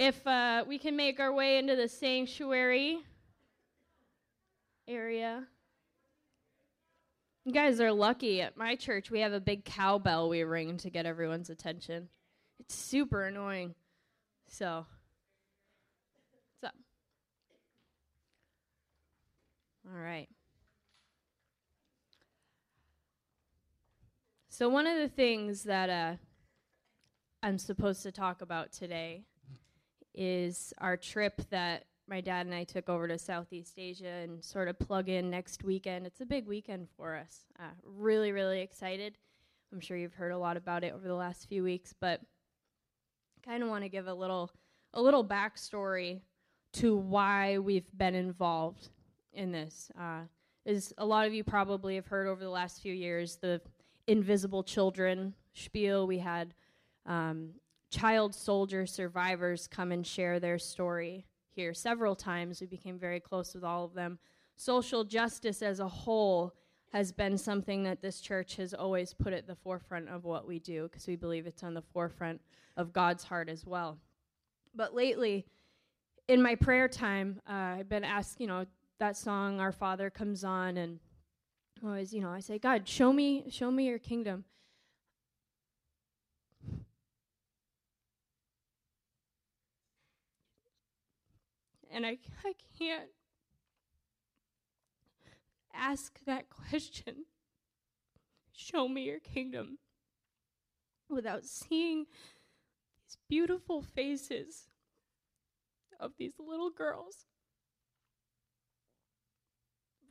If we can make our way into the sanctuary area. You guys are lucky. At my church, we have a big cowbell we ring to get everyone's attention. It's super annoying. So, what's up? All right. So one of the things that I'm supposed to talk about today is our trip that my dad and I took over to Southeast Asia and sort of plug in next weekend. It's a big weekend for us. Really, really excited. I'm sure you've heard a lot about it over the last few weeks, but kind of want to give a little backstory to why we've been involved in this. As a lot of you probably have heard over the last few years, the Invisible Children spiel. We had child soldier survivors come and share their story here several times. We became very close with all of them. Social justice as a whole has been something that this church has always put at the forefront of what we do, because we believe it's on the forefront of God's heart as well. But lately, in my prayer time, I've been asked, that song, Our Father, comes on, and always, I say, God, show me your kingdom. And I can't ask that question, show me your kingdom, without seeing these beautiful faces of these little girls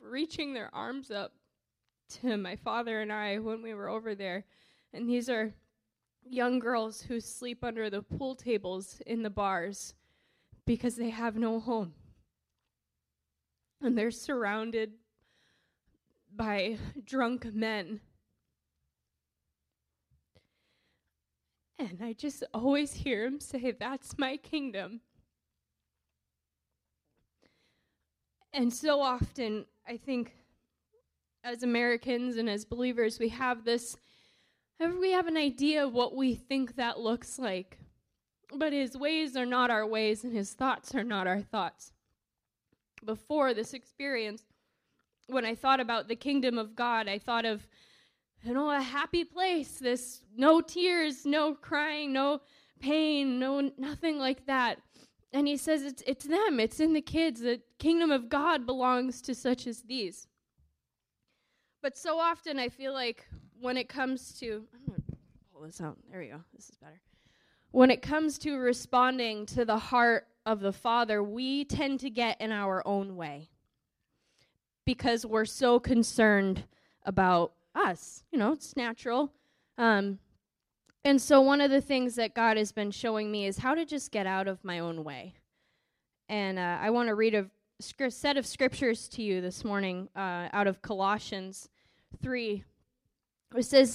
reaching their arms up to my father and I when we were over there. And these are young girls who sleep under the pool tables in the bars because they have no home. And they're surrounded by drunk men. And I just always hear him say, that's my kingdom. And so often, I think, as Americans and as believers, we have an idea of what we think that looks like. But his ways are not our ways, and his thoughts are not our thoughts. Before this experience, when I thought about the kingdom of God, I thought of, a happy place, this no tears, no crying, no pain, no nothing like that. And he says it's them, it's in the kids. The kingdom of God belongs to such as these. But so often I feel like when it comes to, I'm going to pull this out. There we go. This is better. When it comes to responding to the heart of the Father, we tend to get in our own way because we're so concerned about us. It's natural. And so one of the things that God has been showing me is how to just get out of my own way. And I want to read a set of scriptures to you this morning out of Colossians 3. It says,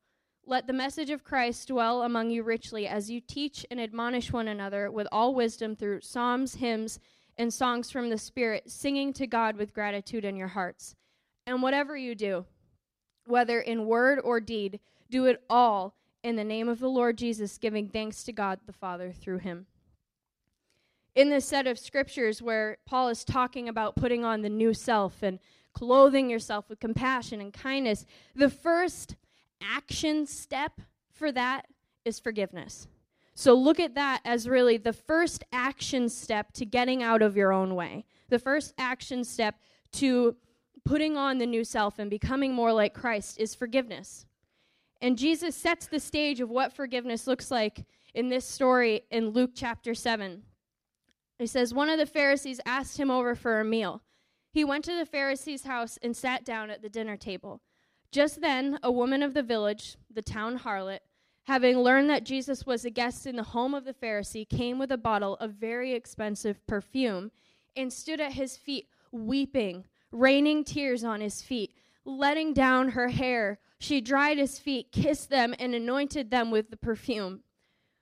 Let the message of Christ dwell among you richly as you teach and admonish one another with all wisdom through psalms, hymns, and songs from the Spirit, singing to God with gratitude in your hearts. And whatever you do, whether in word or deed, do it all in the name of the Lord Jesus, giving thanks to God the Father through him. In this set of scriptures where Paul is talking about putting on the new self and clothing yourself with compassion and kindness, the first action step for that is forgiveness. So look at that as really the first action step to getting out of your own way, the first action step to putting on the new self and becoming more like Christ is forgiveness. And Jesus sets the stage of what forgiveness looks like in this story in Luke chapter 7. He says, one of the Pharisees asked him over for a meal. He went to the Pharisee's house and sat down at the dinner table. Just then, a woman of the village, the town harlot, having learned that Jesus was a guest in the home of the Pharisee, came with a bottle of very expensive perfume and stood at his feet weeping, raining tears on his feet, letting down her hair. She dried his feet, kissed them, and anointed them with the perfume.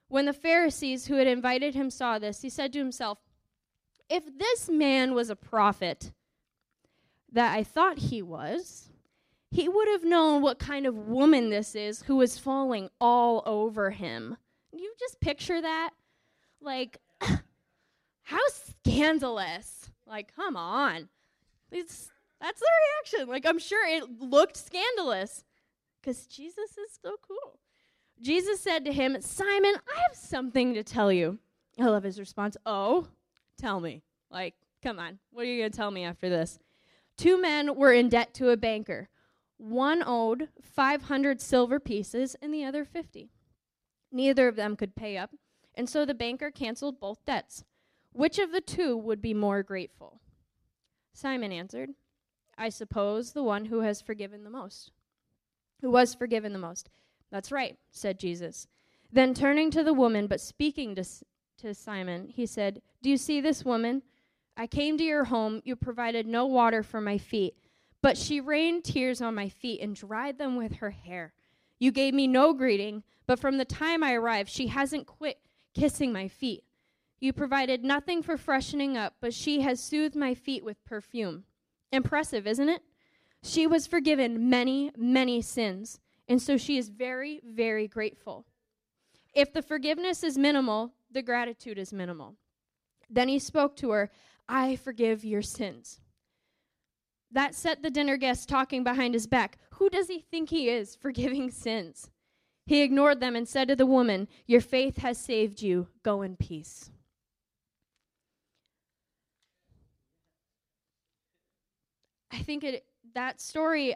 When the Pharisees who had invited him saw this, he said to himself, if this man was a prophet, that I thought he was, he would have known what kind of woman this is who is falling all over him. You just picture that? Like, how scandalous. Like, come on. That's the reaction. Like, I'm sure it looked scandalous because Jesus is so cool. Jesus said to him, Simon, I have something to tell you. I love his response. Oh, tell me. Like, come on. What are you going to tell me after this? 2 men were in debt to a banker. One owed 500 silver pieces and the other 50. Neither of them could pay up, and so the banker canceled both debts. Which of the two would be more grateful? Simon answered, I suppose the one who has forgiven the most. Who was forgiven the most. That's right, said Jesus. Then turning to the woman, but speaking to Simon, he said, do you see this woman? I came to your home. You provided no water for my feet, but she rained tears on my feet and dried them with her hair. You gave me no greeting, but from the time I arrived, she hasn't quit kissing my feet. You provided nothing for freshening up, but she has soothed my feet with perfume. Impressive, isn't it? She was forgiven many, many sins, and so she is very, very grateful. If the forgiveness is minimal, the gratitude is minimal. Then he spoke to her, I forgive your sins. That set the dinner guest talking behind his back. Who does he think he is forgiving sins? He ignored them and said to the woman, your faith has saved you. Go in peace. I think that story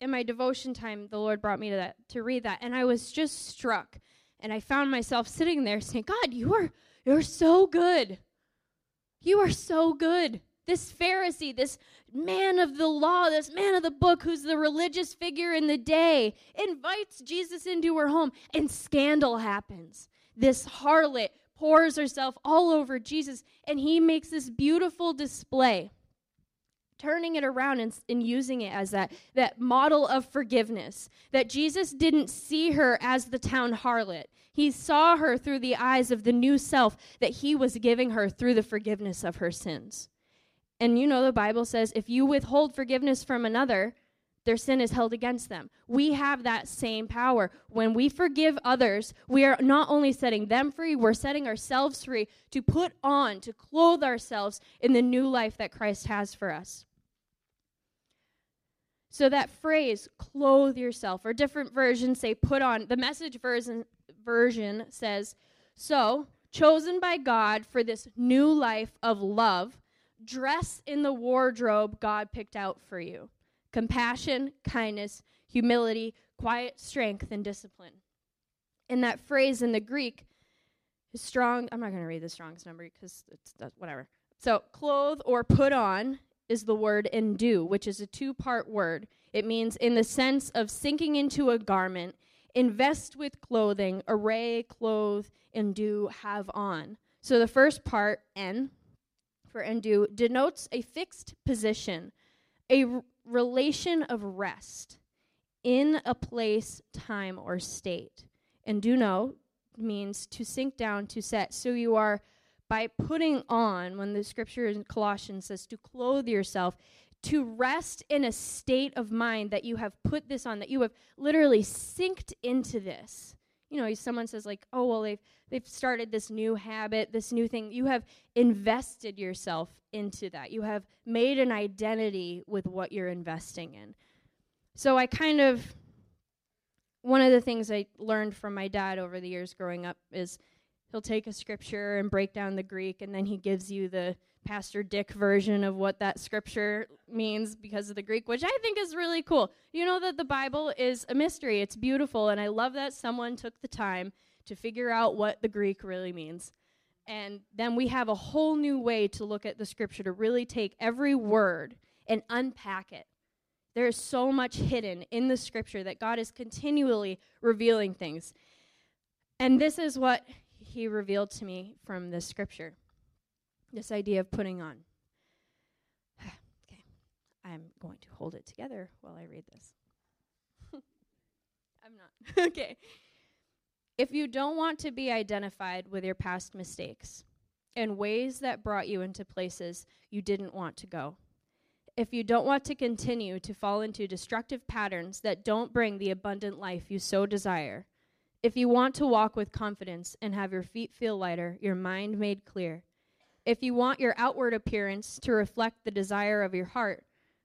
in my devotion time, the Lord brought me to that, to read that, and I was just struck, and I found myself sitting there saying, God, you're so good. You are so good. This Pharisee, this man of the law, this man of the book who's the religious figure in the day, invites Jesus into her home, and scandal happens. This harlot pours herself all over Jesus, and he makes this beautiful display, turning it around and using it as that model of forgiveness, that Jesus didn't see her as the town harlot. He saw her through the eyes of the new self that he was giving her through the forgiveness of her sins. And you know the Bible says if you withhold forgiveness from another, their sin is held against them. We have that same power. When we forgive others, we are not only setting them free, we're setting ourselves free to put on, to clothe ourselves in the new life that Christ has for us. So that phrase, clothe yourself, or different versions say put on. The Message version says, so, chosen by God for this new life of love, dress in the wardrobe God picked out for you. Compassion, kindness, humility, quiet strength, and discipline. And that phrase in the Greek is strong. I'm not going to read the Strong's number because it's whatever. So clothe or put on is the word endue, which is a two-part word. It means in the sense of sinking into a garment, invest with clothing, array, clothe, endue, have on. So the first part, N, for endue, denotes a fixed position, a relation of rest in a place, time, or state. Enduno means to sink down, to set. So you are, by putting on, when the scripture in Colossians says to clothe yourself, to rest in a state of mind that you have put this on, that you have literally sinked into this. You know, someone says like, oh, well, they've started this new habit, this new thing. You have invested yourself into that. You have made an identity with what you're investing in. So I kind of, one of the things I learned from my dad over the years growing up is he'll take a scripture and break down the Greek, and then he gives you the Pastor Dick version of what that scripture means because of the Greek, which I think is really cool. You know that the Bible is a mystery. It's beautiful, and I love that someone took the time to figure out what the Greek really means. And then we have a whole new way to look at the scripture, to really take every word and unpack it. There is so much hidden in the scripture that God is continually revealing things. And this is what he revealed to me from this scripture. This idea of putting on. Okay, I'm going to hold it together while I read this. I'm not. Okay. If you don't want to be identified with your past mistakes and ways that brought you into places you didn't want to go, if you don't want to continue to fall into destructive patterns that don't bring the abundant life you so desire, if you want to walk with confidence and have your feet feel lighter, your mind made clear, if you want your outward appearance to reflect the desire of your heart,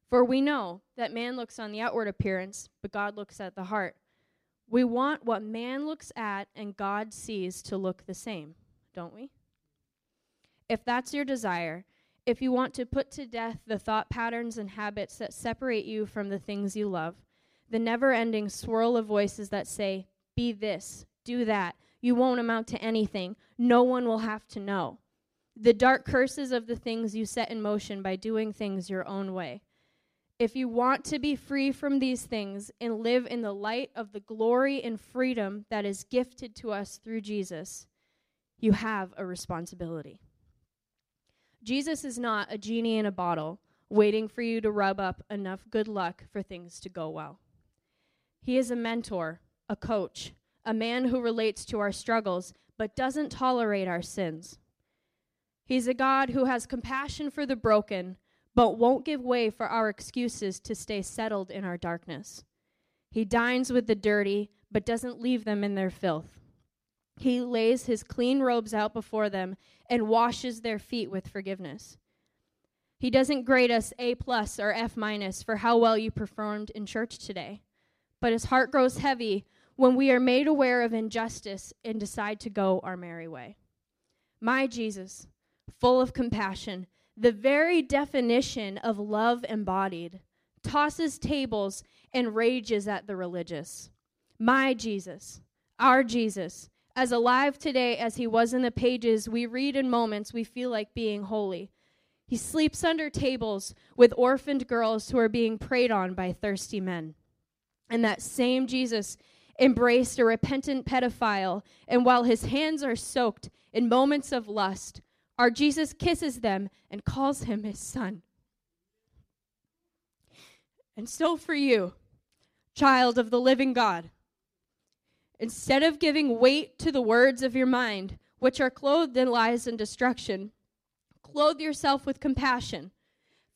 for we know that man looks on the outward appearance, but God looks at the heart. We want what man looks at and God sees to look the same, don't we? If that's your desire, if you want to put to death the thought patterns and habits that separate you from the things you love, the never-ending swirl of voices that say, be this, do that, you won't amount to anything, no one will have to know. The dark curses of the things you set in motion by doing things your own way. If you want to be free from these things and live in the light of the glory and freedom that is gifted to us through Jesus, you have a responsibility. Jesus is not a genie in a bottle waiting for you to rub up enough good luck for things to go well. He is a mentor, a coach, a man who relates to our struggles but doesn't tolerate our sins. He's a God who has compassion for the broken, but won't give way for our excuses to stay settled in our darkness. He dines with the dirty, but doesn't leave them in their filth. He lays his clean robes out before them and washes their feet with forgiveness. He doesn't grade us A+ or F- for how well you performed in church today, but his heart grows heavy when we are made aware of injustice and decide to go our merry way. My Jesus, full of compassion, the very definition of love embodied, tosses tables and rages at the religious. My Jesus, our Jesus, as alive today as he was in the pages we read in moments we feel like being holy. He sleeps under tables with orphaned girls who are being preyed on by thirsty men. And that same Jesus embraced a repentant pedophile, and while his hands are soaked in moments of lust, our Jesus kisses them and calls him his son. And so for you, child of the living God, instead of giving weight to the words of your mind, which are clothed in lies and destruction, clothe yourself with compassion.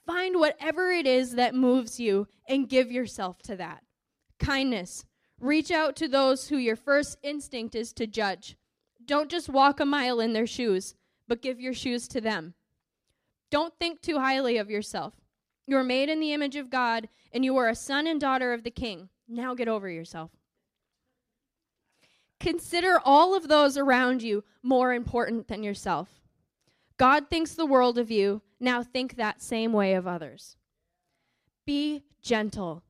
Find whatever it is that moves you and give yourself to that. Kindness. Reach out to those who your first instinct is to judge. Don't just walk a mile in their shoes, but give your shoes to them. Don't think too highly of yourself. You are made in the image of God, and you are a son and daughter of the King. Now get over yourself. Consider all of those around you more important than yourself. God thinks the world of you. Now think that same way of others. Be gentle.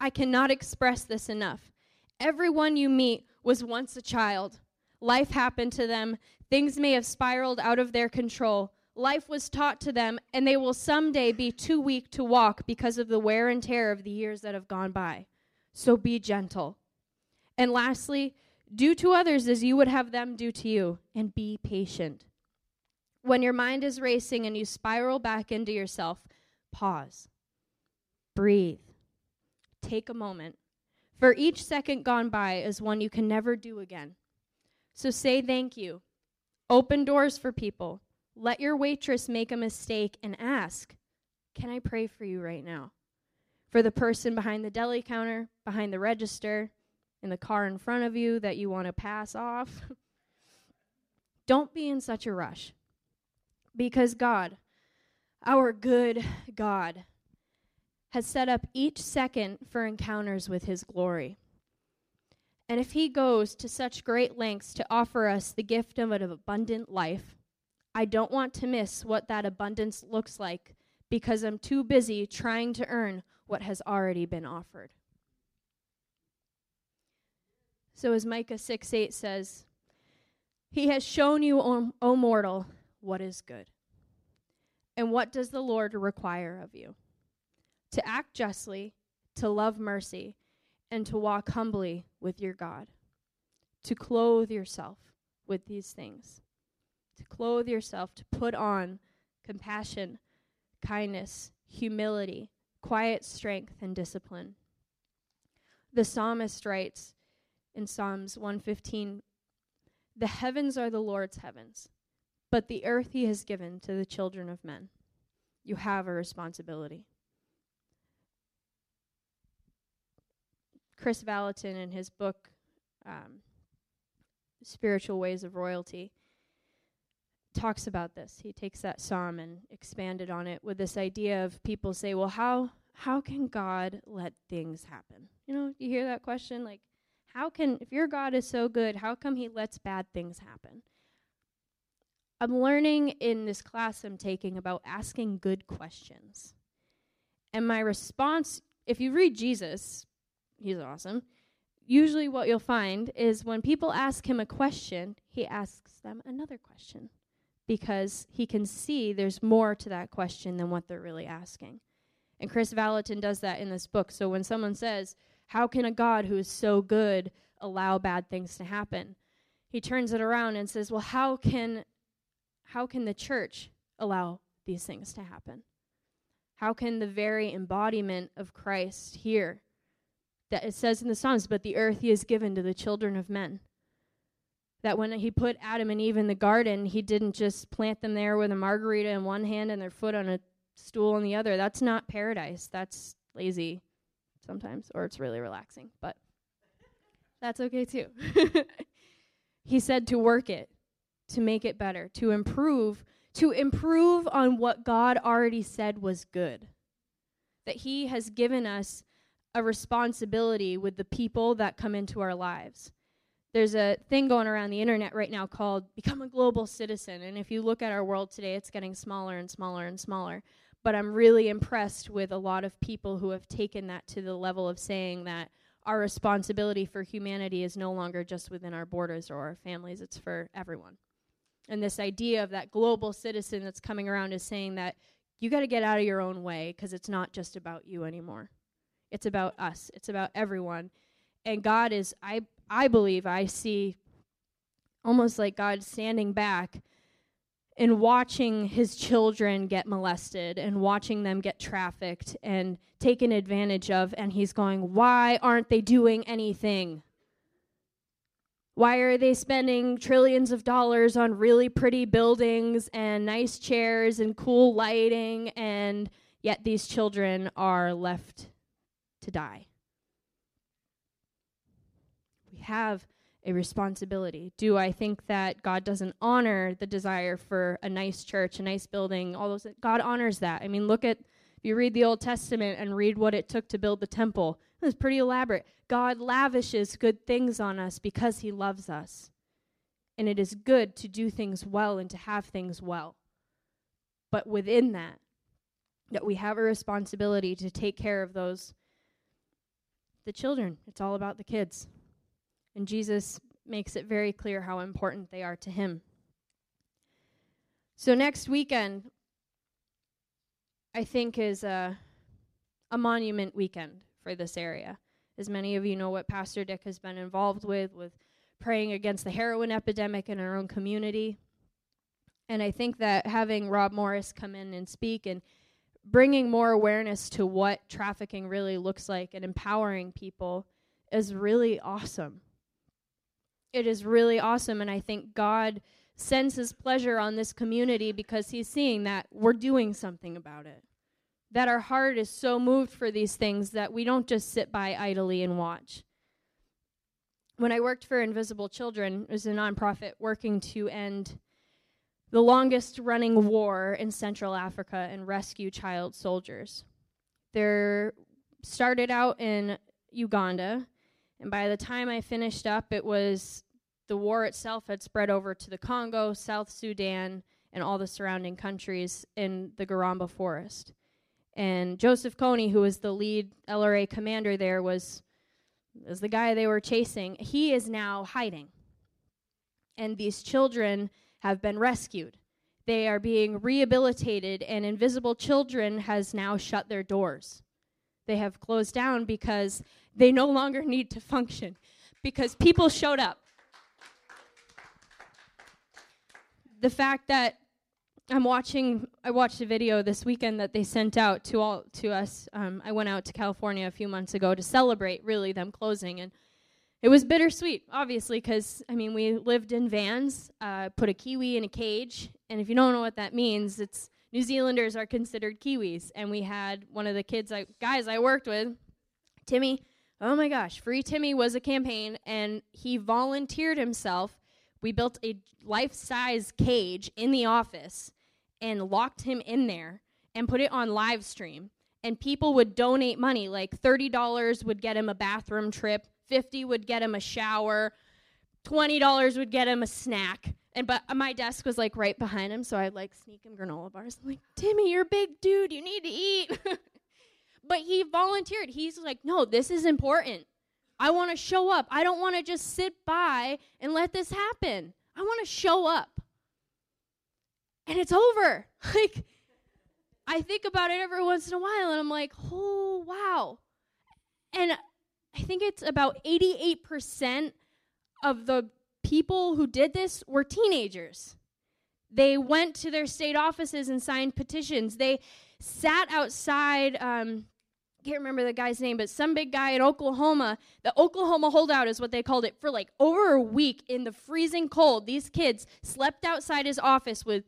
I cannot express this enough. Everyone you meet was once a child. Life happened to them. Things may have spiraled out of their control, Life was taught to them, and they will someday be too weak to walk because of the wear and tear of the years that have gone by. So be gentle. And lastly, do to others as you would have them do to you, and be patient. When your mind is racing and you spiral back into yourself, pause, breathe, take a moment. For each second gone by is one you can never do again. So say thank you. Open doors for people. Let your waitress make a mistake and ask, can I pray for you right now? For the person behind the deli counter, behind the register, in the car in front of you that you want to pass off. Don't be in such a rush. Because God, our good God, has set up each second for encounters with his glory. And if he goes to such great lengths to offer us the gift of an abundant life, I don't want to miss what that abundance looks like because I'm too busy trying to earn what has already been offered. So as Micah 6:8 says, he has shown you, O mortal, what is good. And what does the Lord require of you? To act justly, to love mercy, and to walk humbly with your God. To clothe yourself with these things. To clothe yourself, to put on compassion, kindness, humility, quiet strength, and discipline. The psalmist writes in Psalms 115, "The heavens are the Lord's heavens, but the earth he has given to the children of men." You have a responsibility. Chris Vallotton, in his book, Spiritual Ways of Royalty, talks about this. He takes that psalm and expanded on it with this idea of people say, well, how can God let things happen? You know, you hear that question? Like, if your God is so good, how come he lets bad things happen? I'm learning in this class I'm taking about asking good questions. And my response, if you read Jesus, he's awesome. Usually what you'll find is when people ask him a question, he asks them another question because he can see there's more to that question than what they're really asking. And Chris Vallotton does that in this book. So when someone says, how can a God who is so good allow bad things to happen? He turns it around and says, well, how can the church allow these things to happen? How can the very embodiment of Christ here, that it says in the Psalms, but the earth he has given to the children of men. That when he put Adam and Eve in the garden, he didn't just plant them there with a margarita in one hand and their foot on a stool in the other. That's not paradise. That's lazy sometimes, or it's really relaxing, but that's okay too. He said to work it, to make it better, to improve on what God already said was good. That he has given us a responsibility with the people that come into our lives. There's a thing going around the internet right now called Become a Global Citizen, and if you look at our world today, it's getting smaller and smaller and smaller, but I'm really impressed with a lot of people who have taken that to the level of saying that our responsibility for humanity is no longer just within our borders or our families, it's for everyone. And this idea of that global citizen that's coming around is saying that you got to get out of your own way because it's not just about you anymore. It's about us. It's about everyone. And God is, I believe, I see almost like God standing back and watching his children get molested and watching them get trafficked and taken advantage of. And he's going, why aren't they doing anything? Why are they spending trillions of dollars on really pretty buildings and nice chairs and cool lighting? And yet these children are left to die. We have a responsibility. Do I think that God doesn't honor the desire for a nice church, a nice building, all those? God honors that. I mean, look at, if you read the Old Testament and read what it took to build the temple, it was pretty elaborate. God lavishes good things on us because he loves us. And it is good to do things well and to have things well. But within that we have a responsibility to take care of those, the children. It's all about the kids. And Jesus makes it very clear how important they are to him. So next weekend, I think, is a monument weekend for this area. As many of you know what Pastor Dick has been involved with praying against the heroin epidemic in our own community. And I think that having Rob Morris come in and speak and bringing more awareness to what trafficking really looks like and empowering people is really awesome. It is really awesome, and I think God sends his pleasure on this community because he's seeing that we're doing something about it, that our heart is so moved for these things that we don't just sit by idly and watch. When I worked for Invisible Children, it was a nonprofit working to end the longest-running war in Central Africa and rescue child soldiers. They started out in Uganda, and by the time I finished up, it was the war itself had spread over to the Congo, South Sudan, and all the surrounding countries in the Garamba Forest. And Joseph Kony, who was the lead LRA commander there, was the guy they were chasing. He is now hiding, and these children have been rescued. They are being rehabilitated, and Invisible Children has now shut their doors. They have closed down because they no longer need to function, because people showed up. The fact that I watched a video this weekend that they sent out to us. I went out to California a few months ago to celebrate, really, them closing, and it was bittersweet, obviously, because, I mean, we lived in vans, put a kiwi in a cage, and if you don't know what that means, it's New Zealanders are considered kiwis, and we had one of the guys I worked with, Timmy, oh my gosh, Free Timmy was a campaign, and he volunteered himself. We built a life-size cage in the office and locked him in there and put it on live stream, and people would donate money, like $30 would get him a bathroom trip, $50 would get him a shower, $20 would get him a snack. But my desk was, like, right behind him, so I'd, like, sneak him granola bars. I'm like, Timmy, you're a big dude. You need to eat. But he volunteered. He's like, no, this is important. I want to show up. I don't want to just sit by and let this happen. I want to show up. And it's over. Like, I think about it every once in a while, and I'm like, oh, wow. And I think it's about 88% of the people who did this were teenagers. They went to their state offices and signed petitions. They sat outside, can't remember the guy's name, but some big guy in Oklahoma, the Oklahoma holdout is what they called it, for like over a week in the freezing cold. These kids slept outside his office with,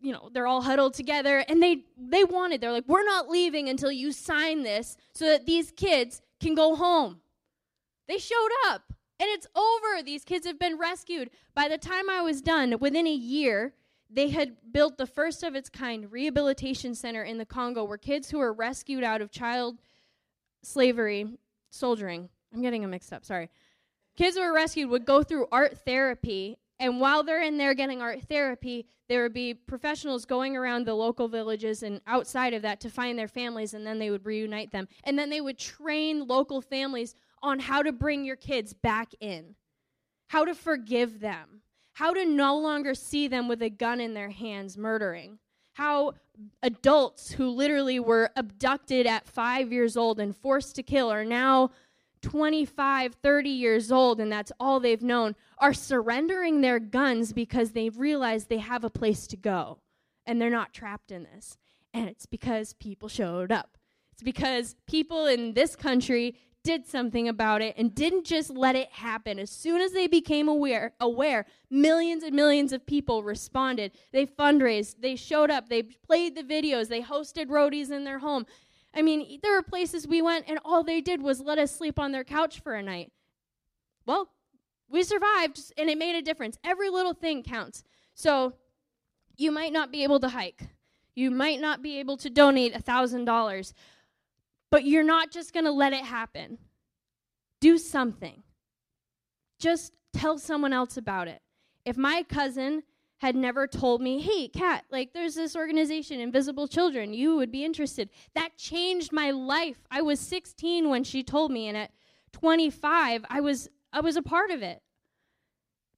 you know, they're all huddled together, and they're like, we're not leaving until you sign this so that these kids can go home. They showed up, and it's over. These kids have been rescued. By the time I was done, within a year, they had built the first of its kind rehabilitation center in the Congo where kids who were rescued out of child slavery, soldiering, I'm getting them mixed up, sorry. Kids who were rescued would go through art therapy, and while they're in there getting art therapy, there would be professionals going around the local villages and outside of that to find their families, and then they would reunite them. And then they would train local families on how to bring your kids back in, how to forgive them, how to no longer see them with a gun in their hands murdering, how adults who literally were abducted at 5 years old and forced to kill are now 25, 30 years old, and that's all they've known, are surrendering their guns because they've realized they have a place to go, and they're not trapped in this. And it's because people showed up. It's because people in this country did something about it and didn't just let it happen. As soon as they became aware, millions and millions of people responded. They fundraised. They showed up. They played the videos. They hosted roadies in their home. I mean, there were places we went, and all they did was let us sleep on their couch for a night. Well, we survived, and it made a difference. Every little thing counts. So you might not be able to hike. You might not be able to donate $1,000, but you're not just going to let it happen. Do something. Just tell someone else about it. If my cousin had never told me, hey, Kat, like, there's this organization, Invisible Children, you would be interested. That changed my life. I was 16 when she told me, and at 25, I was a part of it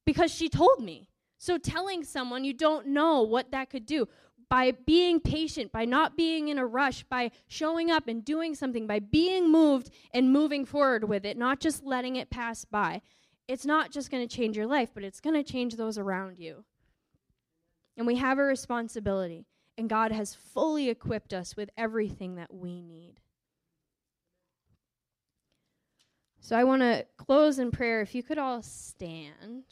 because she told me. So telling someone you don't know what that could do, by being patient, by not being in a rush, by showing up and doing something, by being moved and moving forward with it, not just letting it pass by. It's not just going to change your life, but it's going to change those around you. And we have a responsibility, and God has fully equipped us with everything that we need. So I want to close in prayer. If you could all stand.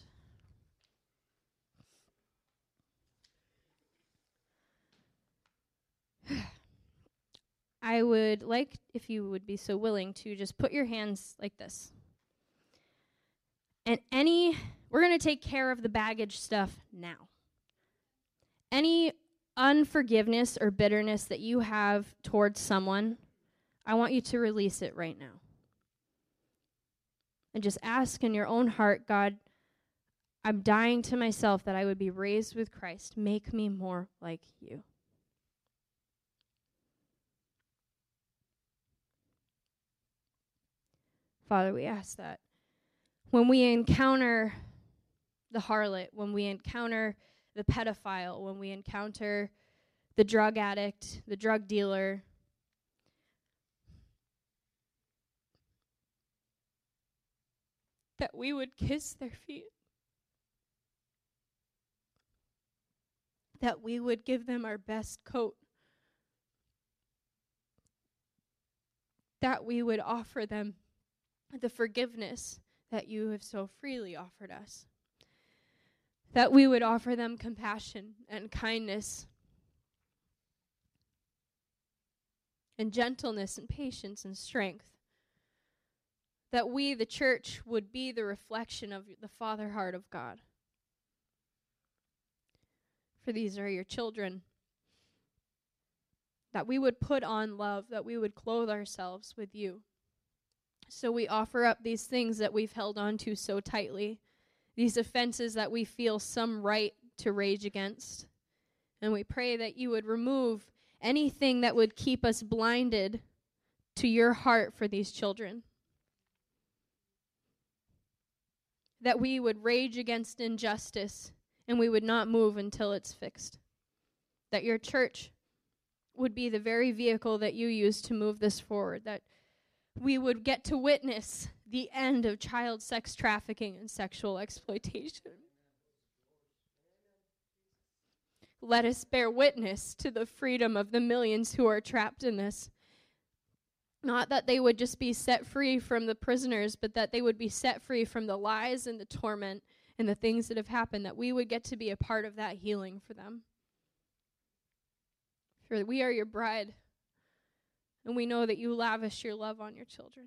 I would like, if you would be so willing, to just put your hands like this. And we're going to take care of the baggage stuff now. Any unforgiveness or bitterness that you have towards someone, I want you to release it right now. And just ask in your own heart, God, I'm dying to myself that I would be raised with Christ. Make me more like you. Father, we ask that when we encounter the harlot, when we encounter the pedophile, when we encounter the drug addict, the drug dealer, that we would kiss their feet, that we would give them our best coat, that we would offer them the forgiveness that you have so freely offered us, that we would offer them compassion and kindness and gentleness and patience and strength, that we, the church, would be the reflection of the Father heart of God. For these are your children. That we would put on love, that we would clothe ourselves with you. So we offer up these things that we've held on to so tightly, these offenses that we feel some right to rage against. And we pray that you would remove anything that would keep us blinded to your heart for these children. That we would rage against injustice and we would not move until it's fixed. That your church would be the very vehicle that you use to move this forward. That we would get to witness the end of child sex trafficking and sexual exploitation. Let us bear witness to the freedom of the millions who are trapped in this. Not that they would just be set free from the prisoners, but that they would be set free from the lies and the torment and the things that have happened, that we would get to be a part of that healing for them. For we are your bride. And we know that you lavish your love on your children.